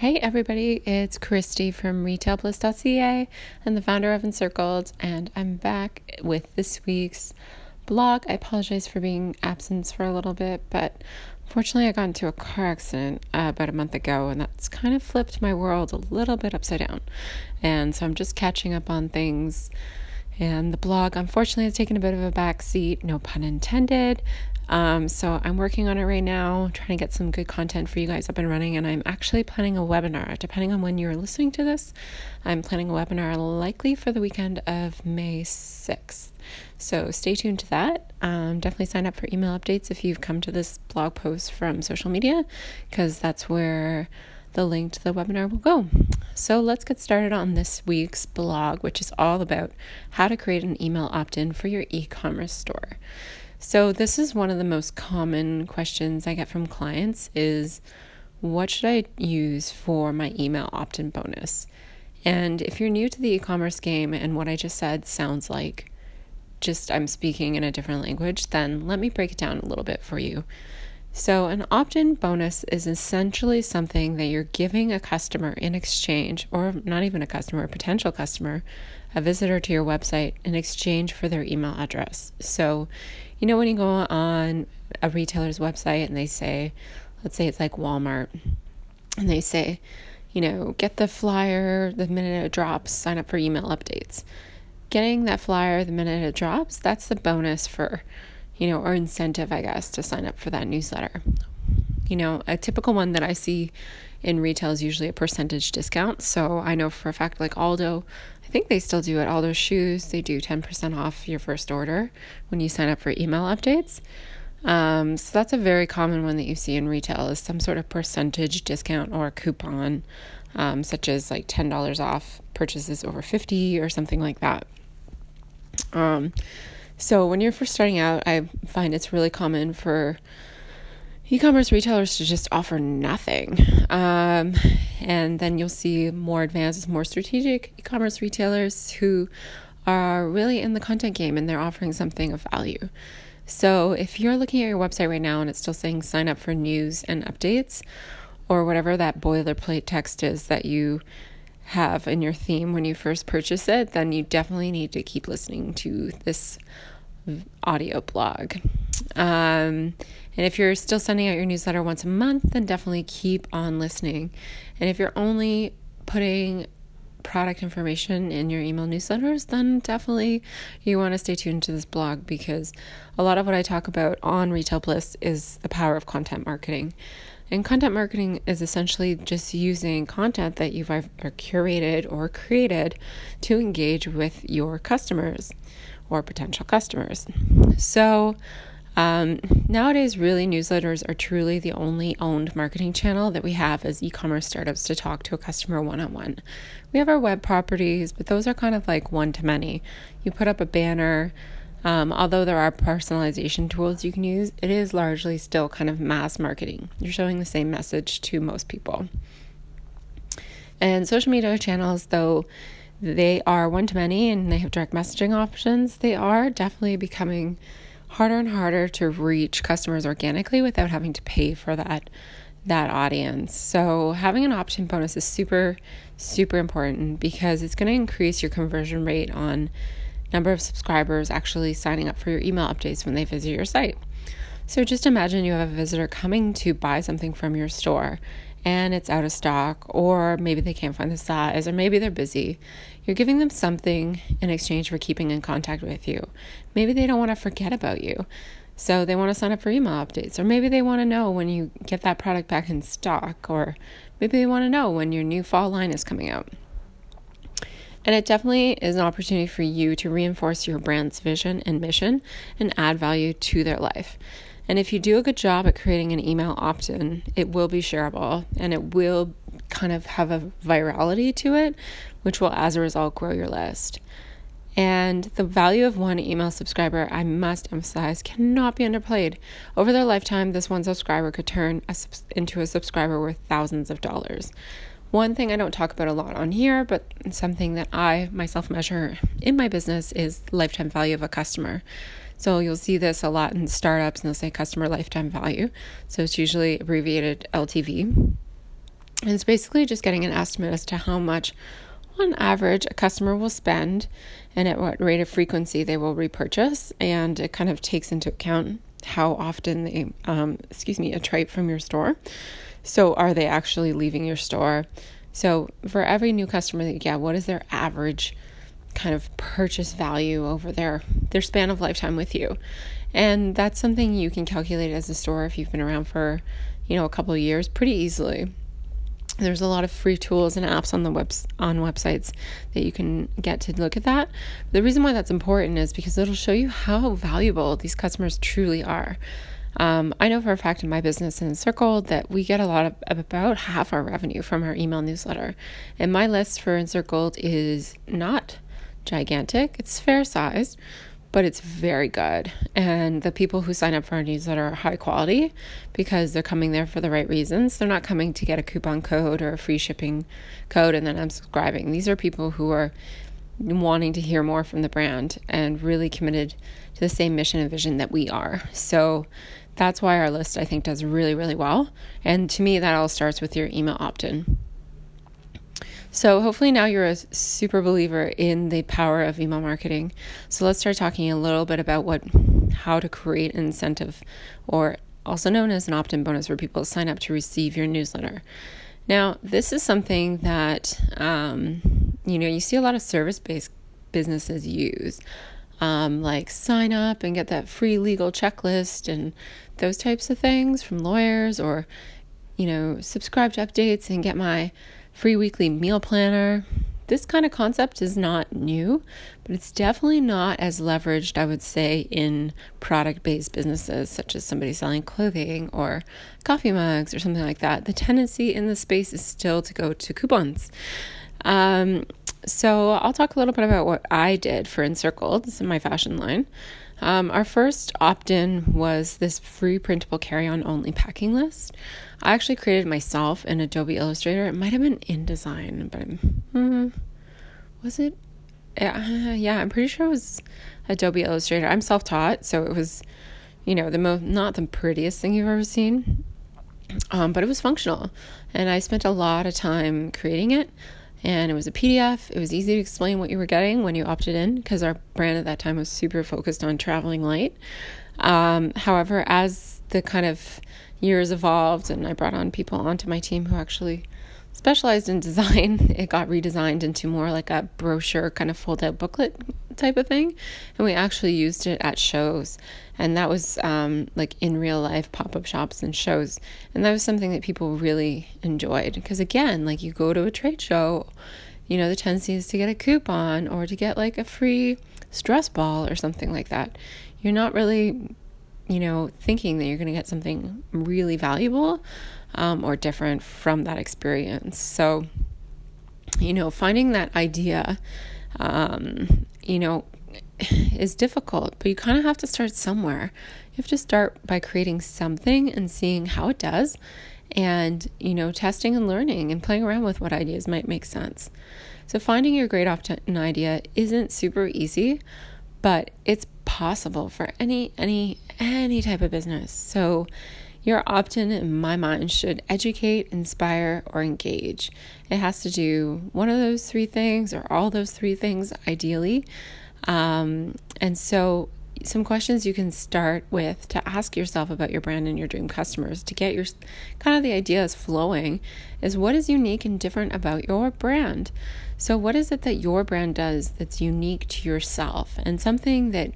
Hey everybody, it's Christy from Retail Bliss.ca and the founder of Encircled, and I'm back with this week's blog. I apologize for being absent for a little bit, but fortunately I got into a car accident about a month ago, and that's kind of flipped my world a little bit upside down. And so I'm just catching up on things, and the blog unfortunately has taken a bit of a back seat, no pun intended. So I'm working on it right now, trying to get some good content for you guys up and running, and I'm actually planning a webinar. Depending on when you're listening to this, I'm planning a webinar likely for the weekend of May 6th. So stay tuned to that. Definitely sign up for email updates if you've come to this blog post from social media, because that's where the link to the webinar will go. So let's get started on this week's blog, which is all about how to create an email opt-in for your e-commerce store. So this is one of the most common questions I get from clients is, what should I use for my email opt-in bonus? And if you're new to the e-commerce game and what I just said sounds like just I'm speaking in a different language, then let me break it down a little bit for you. So an opt-in bonus is essentially something that you're giving a customer in exchange, or not even a customer, a potential customer, a visitor to your website in exchange for their email address. So, you know, when you go on a retailer's website and they say, let's say it's like Walmart, and they say, you know, get the flyer the minute it drops, sign up for email updates. Getting that flyer the minute it drops, that's the bonus for, you know, or incentive, I guess, to sign up for that newsletter. You know, a typical one that I see in retail is usually a percentage discount. So I know for a fact, like Aldo, I think they still do at Aldo Shoes, they do 10% off your first order when you sign up for email updates. So that's a very common one that you see in retail, is some sort of percentage discount or coupon, such as like $10 off purchases over 50 or something like that. So when you're first starting out, I find it's really common for e-commerce retailers to just offer nothing. And then you'll see more advanced, more strategic e-commerce retailers who are really in the content game and they're offering something of value. So if you're looking at your website right now and it's still saying sign up for news and updates, or whatever that boilerplate text is that you have in your theme when you first purchase it, then you definitely need to keep listening to this audio blog. And if you're still sending out your newsletter once a month, then definitely keep on listening. And if you're only putting product information in your email newsletters, then definitely you want to stay tuned to this blog, because a lot of what I talk about on Retail Bliss is the power of content marketing. And content marketing is essentially just using content that you've either curated or created to engage with your customers or potential customers. So nowadays, really, newsletters are truly the only owned marketing channel that we have as e-commerce startups to talk to a customer one-on-one. We have our web properties, but those are kind of like one-to-many. You put up a banner. Although there are personalization tools you can use, it is largely still kind of mass marketing. You're showing the same message to most people. And social media channels, though they are one-to-many and they have direct messaging options, they are definitely becoming harder and harder to reach customers organically without having to pay for that audience. So having an opt-in bonus is super, super important, because it's going to increase your conversion rate on number of subscribers actually signing up for your email updates when they visit your site. So just imagine you have a visitor coming to buy something from your store and it's out of stock, or maybe they can't find the size, or maybe they're busy. You're giving them something in exchange for keeping in contact with you. Maybe they don't want to forget about you, so they want to sign up for email updates, or maybe they want to know when you get that product back in stock, or maybe they want to know when your new fall line is coming out. And it definitely is an opportunity for you to reinforce your brand's vision and mission and add value to their life. And if you do a good job at creating an email opt-in, it will be shareable and it will kind of have a virality to it, which will, as a result, grow your list. And the value of one email subscriber, I must emphasize, cannot be underplayed. Over their lifetime, this one subscriber could turn into a subscriber worth thousands of dollars. One thing I don't talk about a lot on here, but something that I myself measure in my business, is lifetime value of a customer. So you'll see this a lot in startups, and they'll say customer lifetime value. So it's usually abbreviated LTV. And it's basically just getting an estimate as to how much on average a customer will spend and at what rate of frequency they will repurchase. And it kind of takes into account how often they, attrite from your store. So are they actually leaving your store? So for every new customer that you get, what is their average kind of purchase value over their span of lifetime with you? And that's something you can calculate as a store if you've been around for, a couple of years pretty easily. There's a lot of free tools and apps on the websites that you can get to look at that. The reason why that's important is because it'll show you how valuable these customers truly are. I know for a fact in my business in Encircled that we get about half our revenue from our email newsletter. And my list for Encircled is not gigantic. It's fair sized, but it's very good. And the people who sign up for our newsletter are high quality because they're coming there for the right reasons. They're not coming to get a coupon code or a free shipping code and then unsubscribing. These are people who are wanting to hear more from the brand and really committed to the same mission and vision that we are. So that's why our list, I think, does really, really well. And to me, that all starts with your email opt-in. So hopefully now you're a super believer in the power of email marketing. So let's start talking a little bit about how to create an incentive, or also known as an opt-in bonus, for people to sign up to receive your newsletter. Now, this is something that, you see a lot of service-based businesses use, like sign up and get that free legal checklist and those types of things from lawyers, or, subscribe to updates and get my free weekly meal planner. This kind of concept is not new, but it's definitely not as leveraged, I would say, in product-based businesses, such as somebody selling clothing or coffee mugs or something like that. The tendency in the space is still to go to coupons. So I'll talk a little bit about what I did for Encircled. This is my fashion line. Our first opt-in was this free printable carry-on only packing list. I actually created myself in Adobe Illustrator. It might have been InDesign, but was it? Yeah, I'm pretty sure it was Adobe Illustrator. I'm self-taught, so it was, not the prettiest thing you've ever seen, but it was functional, and I spent a lot of time creating it. And it was a PDF. It was easy to explain what you were getting when you opted in, because our brand at that time was super focused on traveling light. However, as the kind of years evolved and I brought on people onto my team who actually specialized in design, it got redesigned into more like a brochure kind of fold-out booklet type of thing. And we actually used it at shows. And that was like in real life pop-up shops and shows. And that was something that people really enjoyed. Because again, like you go to a trade show, the tendency is to get a coupon or to get like a free stress ball or something like that. You're not really, thinking that you're going to get something really valuable or different from that experience. So, finding that idea, is difficult, but you kind of have to start somewhere. You have to start by creating something and seeing how it does, and testing and learning and playing around with what ideas might make sense. So finding your great opt-in idea isn't super easy, but it's possible for any type of business. So your opt-in, in my mind, should educate, inspire, or engage. It has to do one of those three things or all those three things, ideally. And so some questions you can start with to ask yourself about your brand and your dream customers to get your kind of the ideas flowing is, what is unique and different about your brand? So what is it that your brand does that's unique to yourself, and something that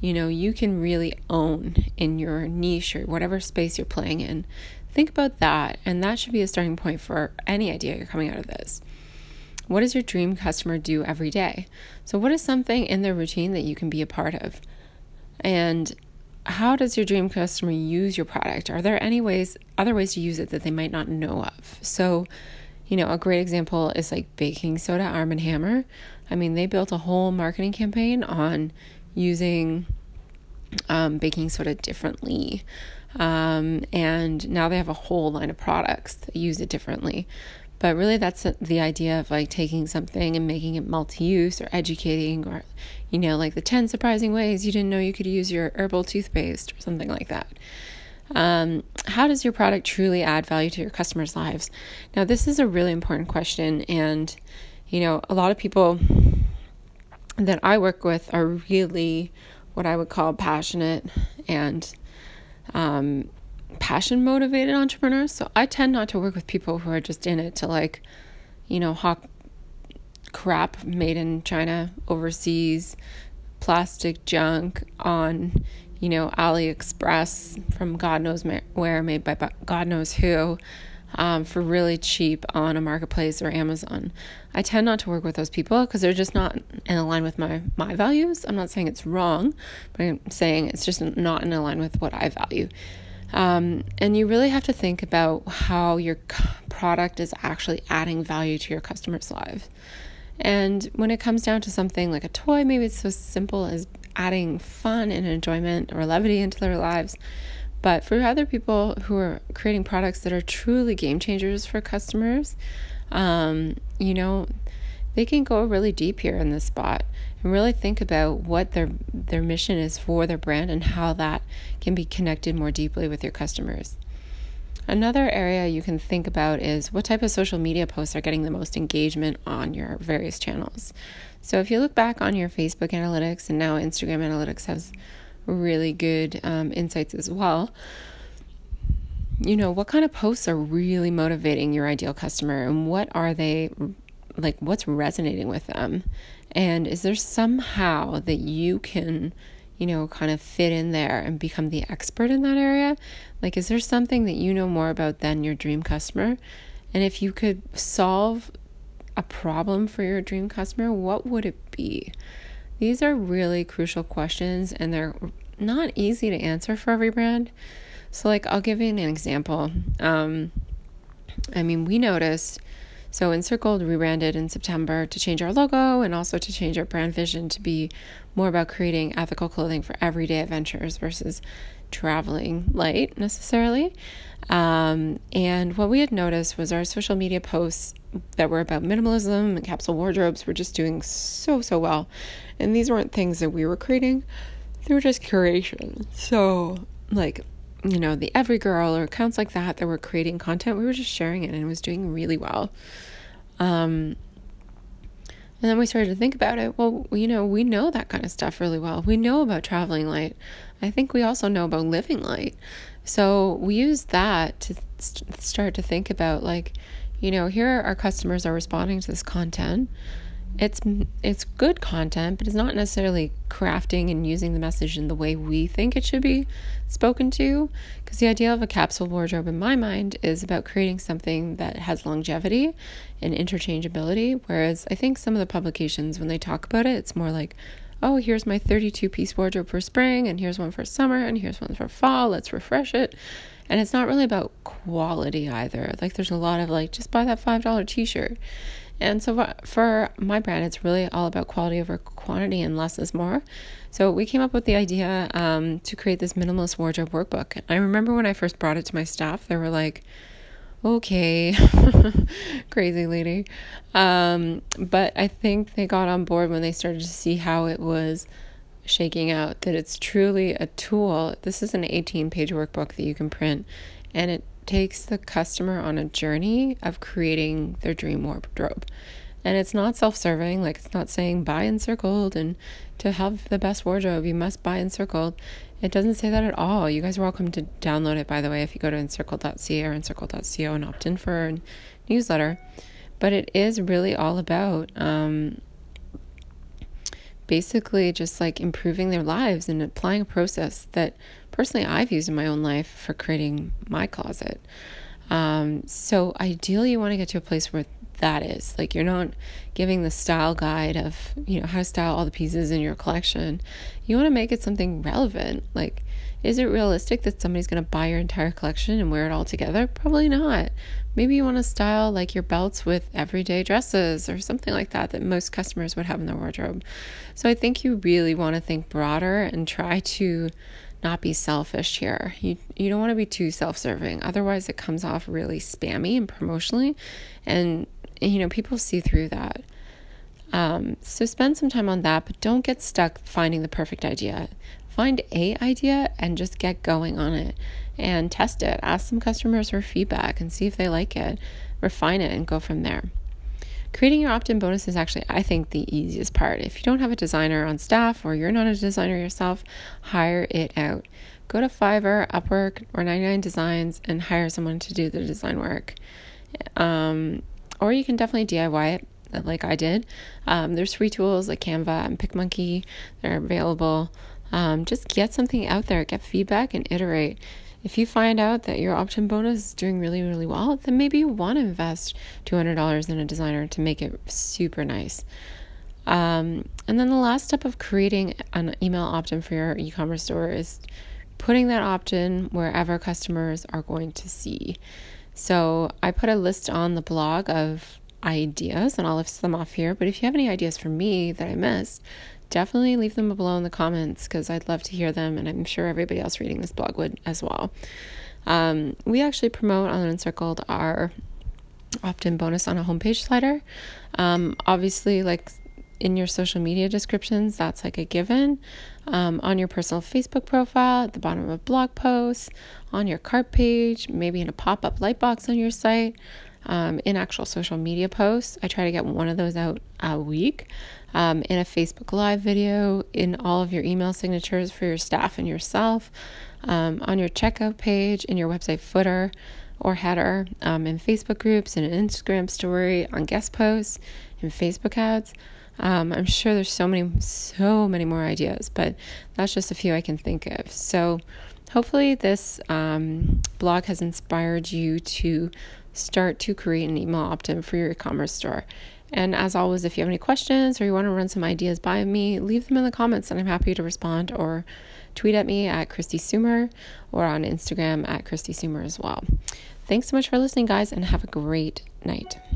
you can really own in your niche or whatever space you're playing in? Think about that, and that should be a starting point for any idea you're coming out of this. What does your dream customer do every day? So what is something in their routine that you can be a part of? And how does your dream customer use your product? Are there any other ways to use it that they might not know of? So, a great example is like baking soda, Arm and Hammer. I mean, they built a whole marketing campaign on using baking soda differently. And now they have a whole line of products that use it differently. But really, that's the idea of like taking something and making it multi-use, or educating, or, like the 10 surprising ways you didn't know you could use your herbal toothpaste or something like that. How does your product truly add value to your customers' lives? Now, this is a really important question, and a lot of people that I work with are really what I would call passionate and passion-motivated entrepreneurs. So I tend not to work with people who are just in it to hawk crap made in China, overseas, plastic junk on AliExpress from God knows where, made by God knows who, for really cheap on a marketplace or Amazon. I tend not to work with those people because they're just not in line with my values. I'm not saying it's wrong, but I'm saying it's just not in line with what I value. And you really have to think about how your product is actually adding value to your customer's life. And when it comes down to something like a toy, maybe it's so simple as adding fun and enjoyment or levity into their lives. But for other people who are creating products that are truly game changers for customers, they can go really deep here in this spot and really think about what their mission is for their brand and how that can be connected more deeply with your customers. Another area you can think about is what type of social media posts are getting the most engagement on your various channels. So if you look back on your Facebook analytics, and now Instagram analytics has really good insights as well, what kind of posts are really motivating your ideal customer, and what are they, what's resonating with them? And is there somehow that you can kind of fit in there and become the expert in that area? Is there something that you know more about than your dream customer? And if you could solve a problem for your dream customer, what would it be? These are really crucial questions, and they're not easy to answer for every brand. So I'll give you an example. We noticed, so Encircled rebranded in September to change our logo and also to change our brand vision to be more about creating ethical clothing for everyday adventures versus traveling light necessarily. And what we had noticed was our social media posts that were about minimalism and capsule wardrobes were just doing so well. And these weren't things that we were creating. They were just curation. So The Every Girl or accounts like that were creating content, we were just sharing it, and it was doing really well. And then we started to think about it. Well, we know that kind of stuff really well. We know about traveling light. I think we also know about living light. So we used that to start to think about here our customers are responding to this content. It's good content, but it's not necessarily crafting and using the message in the way we think it should be spoken to. Because the idea of a capsule wardrobe in my mind is about creating something that has longevity and interchangeability. Whereas I think some of the publications, when they talk about it, it's more like, oh, here's my 32-piece wardrobe for spring, and here's one for summer, and here's one for fall. Let's refresh it. And it's not really about quality either. There's a lot of just buy that $5 t-shirt. And so for my brand, it's really all about quality over quantity, and less is more. So we came up with the idea to create this minimalist wardrobe workbook. I remember when I first brought it to my staff, they were like, okay, crazy lady. But I think they got on board when they started to see how it was shaking out, that it's truly a tool. This is an 18-page workbook that you can print, and it takes the customer on a journey of creating their dream wardrobe. And it's not self-serving. It's not saying buy Encircled, and to have the best wardrobe you must buy Encircled. It doesn't say that at all. You guys are welcome to download it, by the way, if you go to Encircled.ca or Encircled.co and opt in for a newsletter. But it is really all about basically just improving their lives and applying a process that personally I've used in my own life for creating my closet. So ideally you want to get to a place where that is you're not giving the style guide of how to style all the pieces in your collection. You want to make it something relevant. Is it realistic that somebody's going to buy your entire collection and wear it all together? Probably not. Maybe you want to style your belts with everyday dresses or something like that most customers would have in their wardrobe. So I think you really want to think broader and try to not be selfish here. You don't want to be too self-serving. Otherwise it comes off really spammy and promotionally, and people see through that. So spend some time on that, but don't get stuck finding the perfect idea. Find an idea and just get going on it. and test it. Ask some customers for feedback and see if they like it. Refine it and go from there. Creating your opt-in bonus is actually, I think, the easiest part. If you don't have a designer on staff or you're not a designer yourself, hire it out. Go to Fiverr, Upwork, or 99designs and hire someone to do the design work. Or you can definitely DIY it, like I did. There's free tools like Canva and PicMonkey. They're available. Just get something out there, get feedback, and iterate. If you find out that your opt-in bonus is doing really, really well, then maybe you want to invest $200 in a designer to make it super nice. And then the last step of creating an email opt-in for your e-commerce store is putting that opt-in wherever customers are going to see. So I put a list on the blog of ideas, and I'll list them off here, but if you have any ideas for me that I missed, definitely leave them below in the comments, because I'd love to hear them, and I'm sure everybody else reading this blog would as well. We actually promote on Encircled our opt-in bonus on a homepage slider. Obviously, like in your social media descriptions, that's like a given. On your personal Facebook profile, at the bottom of a blog post, on your cart page, maybe in a pop-up light box on your site, in actual social media posts. I try to get one of those out a week, in a Facebook Live video, in all of your email signatures for your staff and yourself, on your checkout page, in your website footer or header, in Facebook groups, in an Instagram story, on guest posts, in Facebook ads. I'm sure there's so many more ideas, but that's just a few I can think of. So hopefully this blog has inspired you to start to create an email opt-in for your e-commerce store. And as always, if you have any questions or you want to run some ideas by me, leave them in the comments and I'm happy to respond, or tweet at me at Christy Sumner, or on Instagram at Christy Sumner as well. Thanks so much for listening, guys, and have a great night.